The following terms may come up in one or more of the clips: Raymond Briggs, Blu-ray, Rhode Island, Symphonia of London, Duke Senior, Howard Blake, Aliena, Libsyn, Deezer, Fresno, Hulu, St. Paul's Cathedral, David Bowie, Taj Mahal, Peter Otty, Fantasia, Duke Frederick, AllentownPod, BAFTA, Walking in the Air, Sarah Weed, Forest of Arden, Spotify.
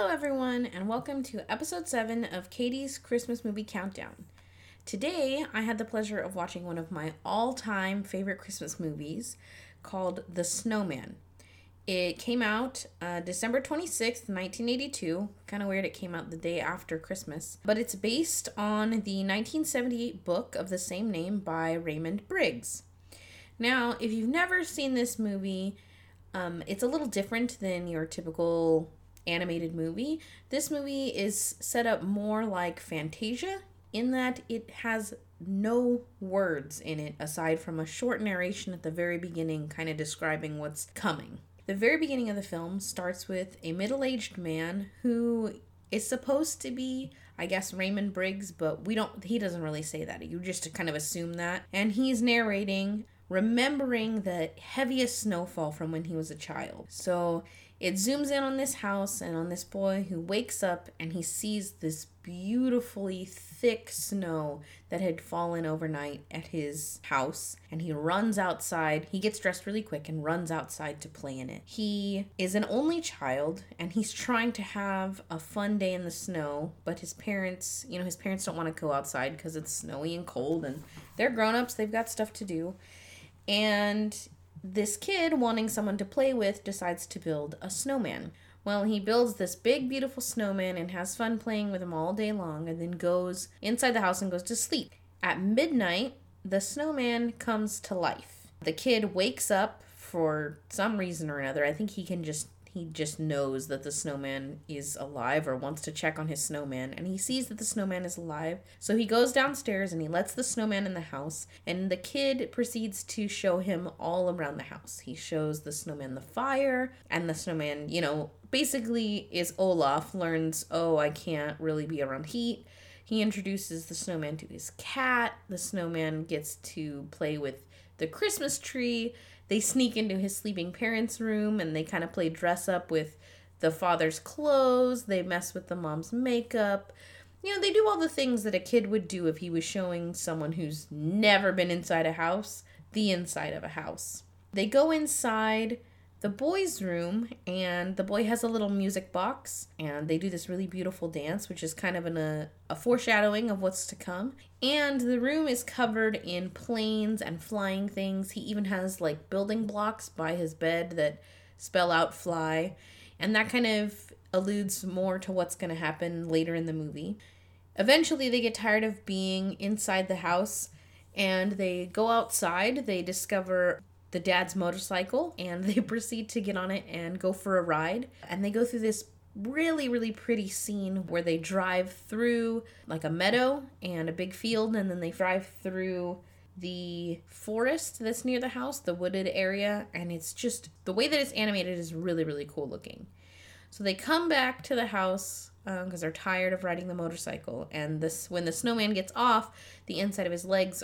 Hello everyone, and welcome to episode 7 of Katie's Christmas Movie Countdown. Today, I had the pleasure of watching one of my all-time favorite Christmas movies called The Snowman. It came out December 26th, 1982. Kind of weird it came out the day after Christmas. But it's based on the 1978 book of the same name by Raymond Briggs. Now, if you've never seen this movie, it's a little different than your typical animated movie. This movie is set up more like Fantasia in that it has no words in it aside from a short narration at the very beginning kind of describing what's coming. The very beginning of the film starts with a middle-aged man who is supposed to be, I guess, Raymond Briggs, but he doesn't really say that. You just kind of assume that. And he's narrating, remembering the heaviest snowfall from when he was a child. So it zooms in on this house and on this boy who wakes up and he sees this beautifully thick snow that had fallen overnight at his house. And he runs outside. He gets dressed really quick and runs outside to play in it. He is an only child and he's trying to have a fun day in the snow. But his parents don't want to go outside because it's snowy and cold. And they're grown-ups. They've got stuff to do. And this kid, wanting someone to play with, decides to build a snowman. Well, he builds this big, beautiful snowman and has fun playing with him all day long and then goes inside the house and goes to sleep. At midnight, the snowman comes to life. The kid wakes up for some reason or another. I think he just knows that the snowman is alive or wants to check on his snowman, and he sees that the snowman is alive. So he goes downstairs and he lets the snowman in the house, and the kid proceeds to show him all around the house. He shows the snowman the fire, and the snowman, basically is Olaf, learns, oh, I can't really be around heat. He introduces the snowman to his cat. The snowman gets to play with the Christmas tree. They sneak into his sleeping parents' room and they kind of play dress up with the father's clothes. They mess with the mom's makeup. They do all the things that a kid would do if he was showing someone who's never been inside a house the inside of a house. They go inside the boy's room and the boy has a little music box and they do this really beautiful dance, which is kind of a foreshadowing of what's to come. And the room is covered in planes and flying things. He even has building blocks by his bed that spell out fly, and that kind of alludes more to what's going to happen later in the movie. Eventually they get tired of being inside the house and they go outside. They discover the dad's motorcycle, and they proceed to get on it and go for a ride. And they go through this really, really pretty scene where they drive through a meadow and a big field, and then they drive through the forest that's near the house, the wooded area, and it's just, the way that it's animated is really, really cool looking. So they come back to the house because they're tired of riding the motorcycle. And when the snowman gets off, the inside of his legs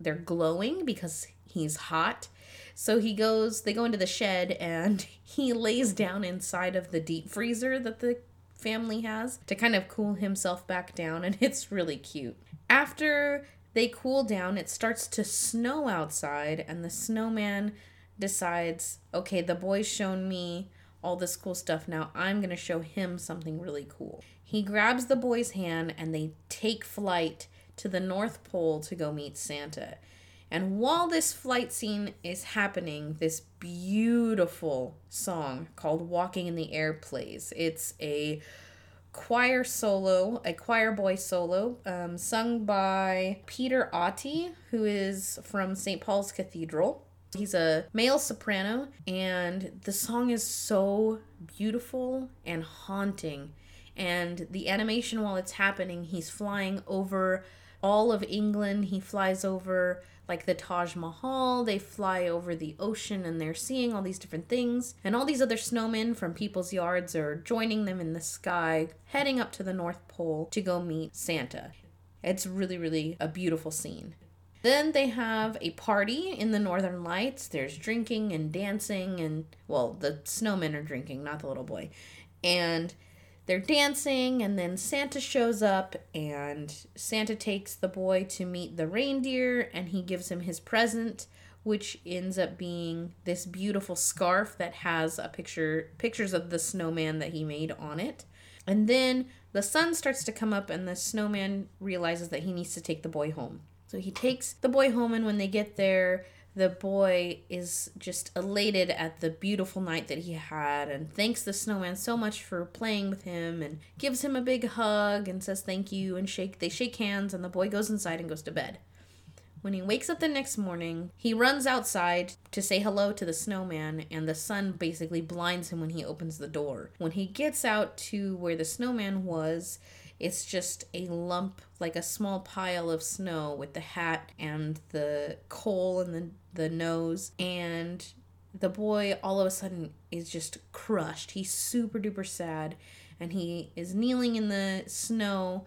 they're glowing because he's hot. So they go into the shed and he lays down inside of the deep freezer that the family has to kind of cool himself back down. And it's really cute. After they cool down, it starts to snow outside and the snowman decides, okay, the boy's shown me all this cool stuff. Now I'm going to show him something really cool. He grabs the boy's hand and they take flight to the North Pole to go meet Santa. And while this flight scene is happening, this beautiful song called Walking in the Air plays. It's a choir boy solo, sung by Peter Otty, who is from St. Paul's Cathedral. He's a male soprano, and the song is so beautiful and haunting. And the animation, while it's happening, he's flying over all of England. He flies over the Taj Mahal. They fly over the ocean, and they're seeing all these different things. And all these other snowmen from people's yards are joining them in the sky, heading up to the North Pole to go meet Santa. It's really, really a beautiful scene. Then they have a party in the Northern Lights. There's drinking and dancing and, well, the snowmen are drinking, not the little boy. And they're dancing, and then Santa shows up, and Santa takes the boy to meet the reindeer, and he gives him his present, which ends up being this beautiful scarf that has a pictures of the snowman that he made on it. And then the sun starts to come up and the snowman realizes that he needs to take the boy home. So he takes the boy home, and when they get there, the boy is just elated at the beautiful night that he had and thanks the snowman so much for playing with him and gives him a big hug and says thank you and they shake hands, and the boy goes inside and goes to bed. When he wakes up the next morning, he runs outside to say hello to the snowman, and the sun basically blinds him when he opens the door. When he gets out to where the snowman was, it's just a lump, like a small pile of snow with the hat and the coal and the nose, and the boy all of a sudden is just crushed. He's super duper sad, and he is kneeling in the snow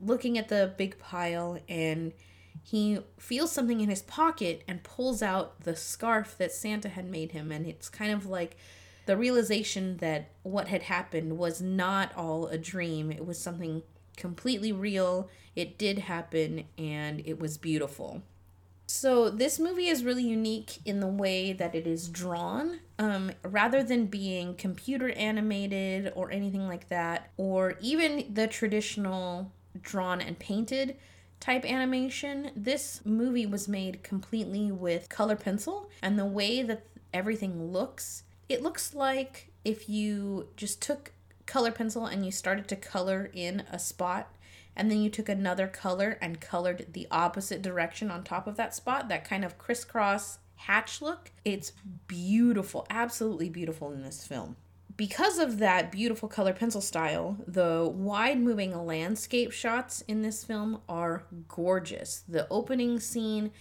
looking at the big pile, and he feels something in his pocket and pulls out the scarf that Santa had made him. And it's kind of like the realization that what had happened was not all a dream. It was something completely real. It did happen, and it was beautiful. So this movie is really unique in the way that it is drawn. Rather than being computer animated or anything like that, or even the traditional drawn and painted type animation, this movie was made completely with color pencil, and the way that everything looks, it looks like if you just took color pencil and you started to color in a spot, and then you took another color and colored the opposite direction on top of that spot, that kind of crisscross hatch look. It's beautiful, absolutely beautiful in this film. Because of that beautiful color pencil style, the wide-moving landscape shots in this film are gorgeous. The opening scene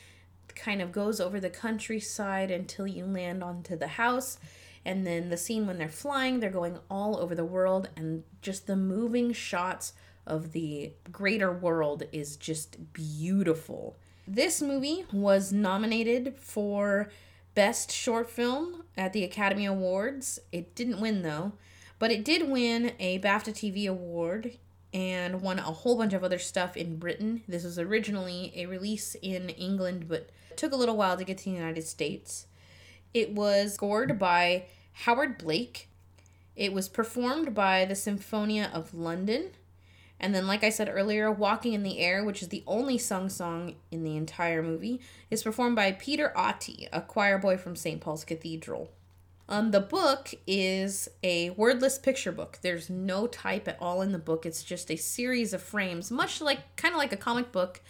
kind of goes over the countryside until you land onto the house, and then the scene when they're flying, they're going all over the world, and just the moving shots of the greater world is just beautiful. This movie was nominated for Best Short Film at the Academy Awards. It didn't win though, but it did win a BAFTA TV award and won a whole bunch of other stuff in Britain. This was originally a release in England, but took a little while to get to the United States. It was scored by Howard Blake. It was performed by the Symphonia of London. And then, like I said earlier, Walking in the Air, which is the only sung song in the entire movie, is performed by Peter Otty, a choir boy from St. Paul's Cathedral. The book is a wordless picture book. There's no type at all in the book. It's just a series of frames, much like, kind of like a comic book,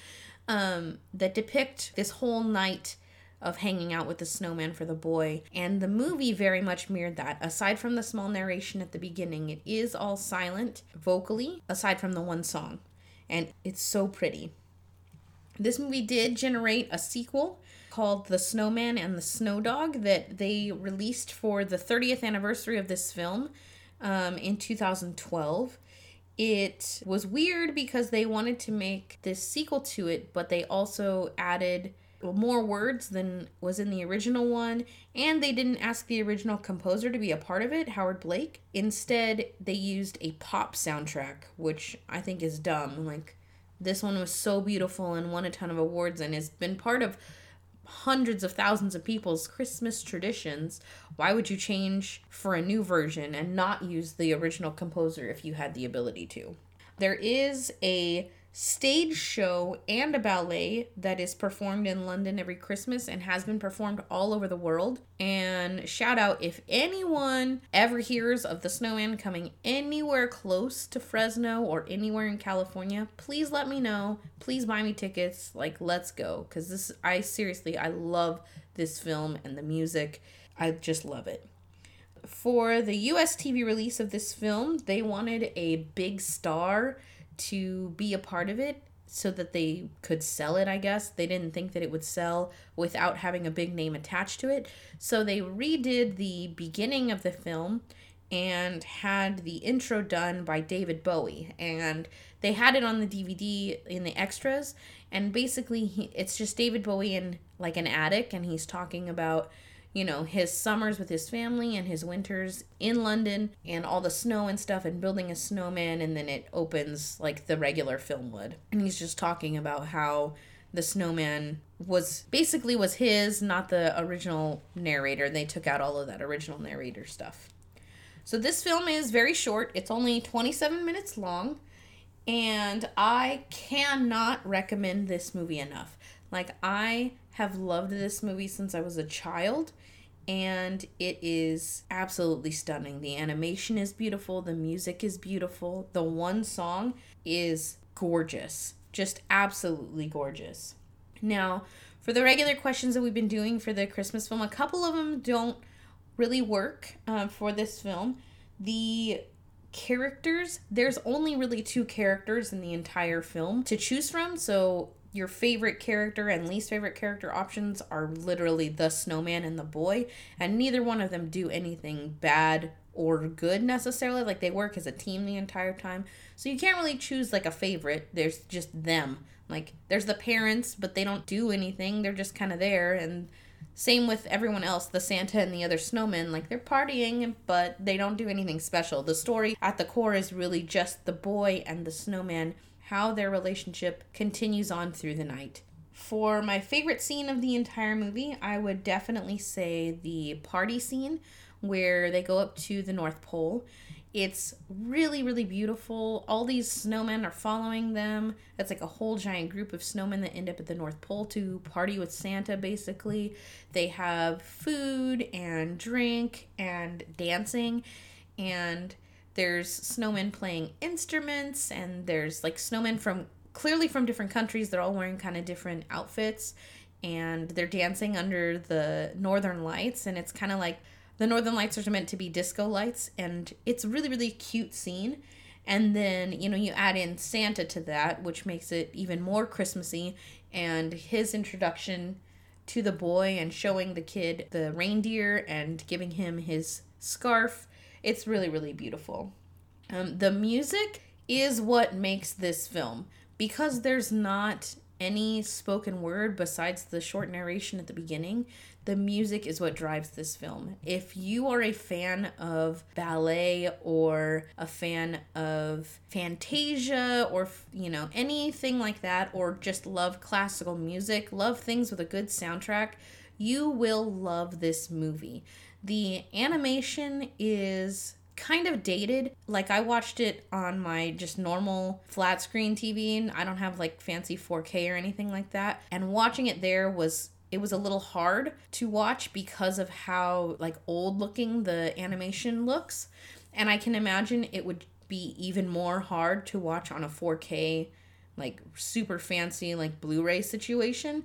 that depict this whole night of hanging out with the snowman for the boy. And the movie very much mirrored that. Aside from the small narration at the beginning, it is all silent vocally, aside from the one song. And it's so pretty. This movie did generate a sequel called The Snowman and the Snow Dog that they released for the 30th anniversary of this film in 2012. It was weird because they wanted to make this sequel to it, but they also added more words than was in the original one, and they didn't ask the original composer to be a part of it, Howard Blake. Instead, they used a pop soundtrack, which I think is dumb. Like, this one was so beautiful and won a ton of awards and has been part of hundreds of thousands of people's Christmas traditions. Why would you change for a new version and not use the original composer if you had the ability to? There is a stage show and a ballet that is performed in London every Christmas and has been performed all over the world. And shout out if anyone ever hears of the snowman coming anywhere close to Fresno or anywhere in California, please let me know. Please buy me tickets. Like, let's go. Because this, I love this film and the music. I just love it. For the US TV release of this film, they wanted a big star to be a part of it so that they could sell it, I guess. They didn't think that it would sell without having a big name attached to it. So they redid the beginning of the film and had the intro done by David Bowie. And they had it on the DVD in the extras. And basically, it's just David Bowie in like an attic, and he's talking about, you know, his summers with his family and his winters in London and all the snow and stuff and building a snowman, and then it opens like the regular film would. And he's just talking about how the snowman was his, not the original narrator. And they took out all of that original narrator stuff. So this film is very short. It's only 27 minutes long. And I cannot recommend this movie enough. Like, I have loved this movie since I was a child. And it is absolutely stunning. The animation is beautiful. The music is beautiful. The one song is gorgeous. Just absolutely gorgeous. Now, for the regular questions that we've been doing for the Christmas film, a couple of them don't really work for this film. The characters, there's only really two characters in the entire film to choose from. So your favorite character and least favorite character options are literally the snowman and the boy. And neither one of them do anything bad or good necessarily. Like, they work as a team the entire time. So you can't really choose like a favorite. There's just them. Like, there's the parents, but they don't do anything. They're just kind of there. And same with everyone else, the Santa and the other snowmen. Like, they're partying, but they don't do anything special. The story at the core is really just the boy and the snowman, how their relationship continues on through the night. For my favorite scene of the entire movie, I would definitely say the party scene where they go up to the North Pole. It's really, really beautiful. All these snowmen are following them. That's like a whole giant group of snowmen that end up at the North Pole to party with Santa, basically. They have food and drink and dancing, and there's snowmen playing instruments, and there's like snowmen from different countries. They're all wearing kind of different outfits, and they're dancing under the northern lights, and it's kind of like the northern lights are meant to be disco lights, and it's a really, really cute scene. And then, you know, you add in Santa to that, which makes it even more Christmassy, and his introduction to the boy and showing the kid the reindeer and giving him his scarf. It's really, really beautiful. The music is what makes this film, because there's not any spoken word besides the short narration at the beginning. The music is what drives this film. If you are a fan of ballet or a fan of Fantasia or, you know, anything like that, or just love classical music, love things with a good soundtrack, you will love this movie. The animation is kind of dated. Like, I watched it on my just normal flat screen TV, and I don't have like fancy 4K or anything like that. And watching it there was a little hard to watch because of how like old looking the animation looks. And I can imagine it would be even more hard to watch on a 4K, like super fancy, like Blu-ray situation.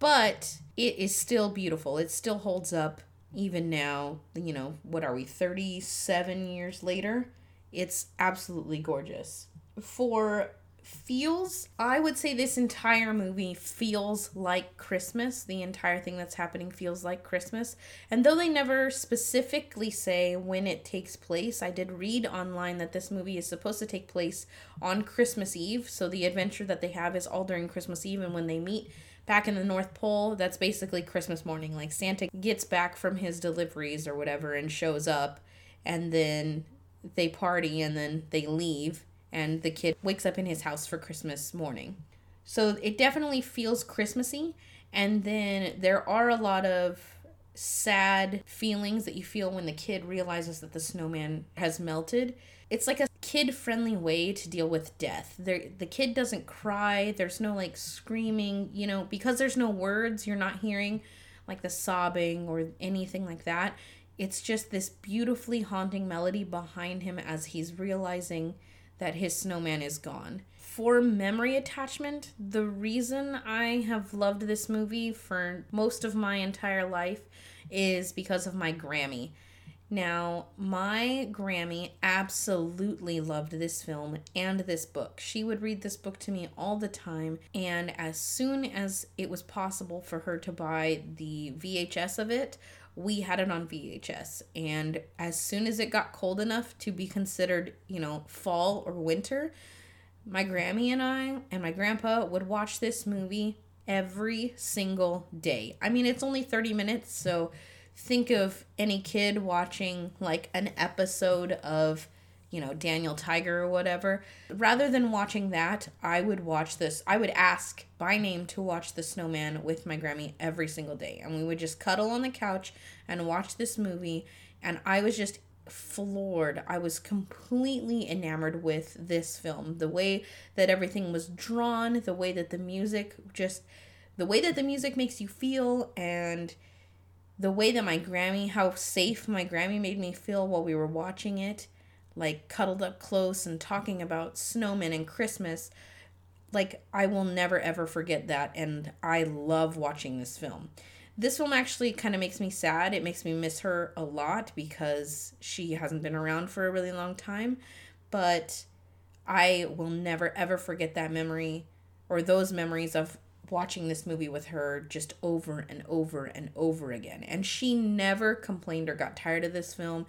But it is still beautiful. It still holds up. Even now, you know, what are we, 37 years later? It's absolutely gorgeous. For feels, I would say this entire movie feels like Christmas. The entire thing that's happening feels like Christmas. And though they never specifically say when it takes place, I did read online that this movie is supposed to take place on Christmas Eve. So the adventure that they have is all during Christmas Eve, and when they meet back in the North Pole, that's basically Christmas morning. Like, Santa gets back from his deliveries or whatever and shows up, and then they party, and then they leave, and the kid wakes up in his house for Christmas morning. So it definitely feels Christmassy. And then there are a lot of sad feelings that you feel when the kid realizes that the snowman has melted. It's like a kid-friendly way to deal with death. The kid doesn't cry. There's no, like, screaming, you know, because there's no words. You're not hearing, like, the sobbing or anything like that. It's just this beautifully haunting melody behind him as he's realizing that his snowman is gone. For memory attachment, the reason I have loved this movie for most of my entire life is because of my Grammy. Now, my Grammy absolutely loved this film and this book. She would read this book to me all the time, and as soon as it was possible for her to buy the VHS of it, we had it on VHS. And as soon as it got cold enough to be considered, you know, fall or winter, my Grammy and I and my grandpa would watch this movie every single day. I mean, it's only 30 minutes, so think of any kid watching like an episode of you know, Daniel Tiger or whatever. Rather than watching that, I would watch this. I would ask by name to watch The Snowman with my Grammy every single day. And we would just cuddle on the couch and watch this movie. And I was just floored. I was completely enamored with this film. The way that everything was drawn, the way that the music just, the way that the music makes you feel, and the way that my Grammy, how safe my Grammy made me feel while we were watching it, like cuddled up close and talking about snowmen and Christmas. Like, I will never ever forget that, and I love watching this film. This film actually kind of makes me sad. It makes me miss her a lot because she hasn't been around for a really long time, but I will never ever forget that memory, or those memories of watching this movie with her just over and over and over again. And she never complained or got tired of this film,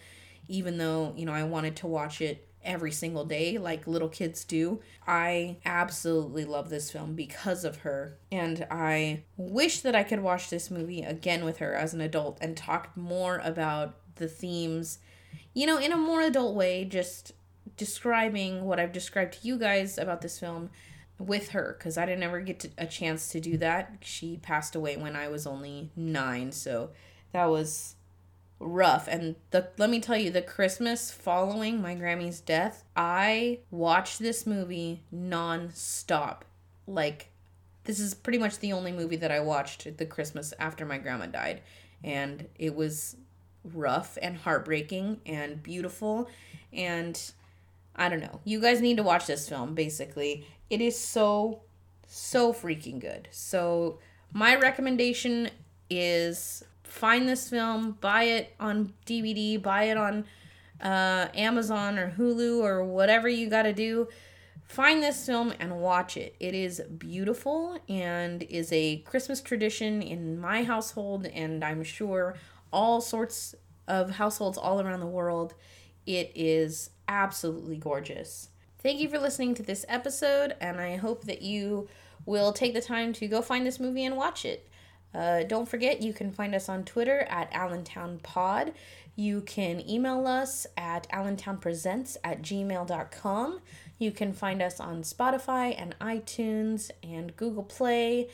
even though, you know, I wanted to watch it every single day like little kids do. I absolutely love this film because of her, and I wish that I could watch this movie again with her as an adult and talk more about the themes, you know, in a more adult way, just describing what I've described to you guys about this film with her, because I didn't ever get a chance to do that. She passed away when I was only 9, so that was rough. And let me tell you, the Christmas following my Grammy's death, I watched this movie non-stop. Like, this is pretty much the only movie that I watched the Christmas after my grandma died, and it was rough and heartbreaking and beautiful, and I don't know. You guys need to watch this film, basically. It is so, so freaking good. So my recommendation is find this film, buy it on DVD, buy it on Amazon or Hulu or whatever you got to do. Find this film and watch it. It is beautiful and is a Christmas tradition in my household, and I'm sure all sorts of households all around the world. It is absolutely gorgeous. Thank you for listening to this episode, and I hope that you will take the time to go find this movie and watch it. Don't forget, you can find us on Twitter at AllentownPod. You can email us at AllentownPresents@gmail.com. You can find us on Spotify and iTunes and Google Play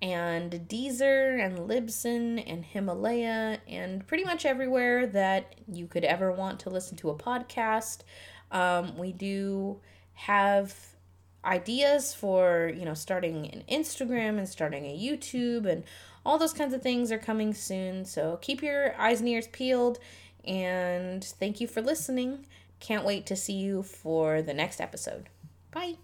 and Deezer and Libsyn and Himalaya and pretty much everywhere that you could ever want to listen to a podcast. We do have ideas for, you know, starting an Instagram and starting a YouTube, and all those kinds of things are coming soon. So keep your eyes and ears peeled, and thank you for listening. Can't wait to see you for the next episode. Bye.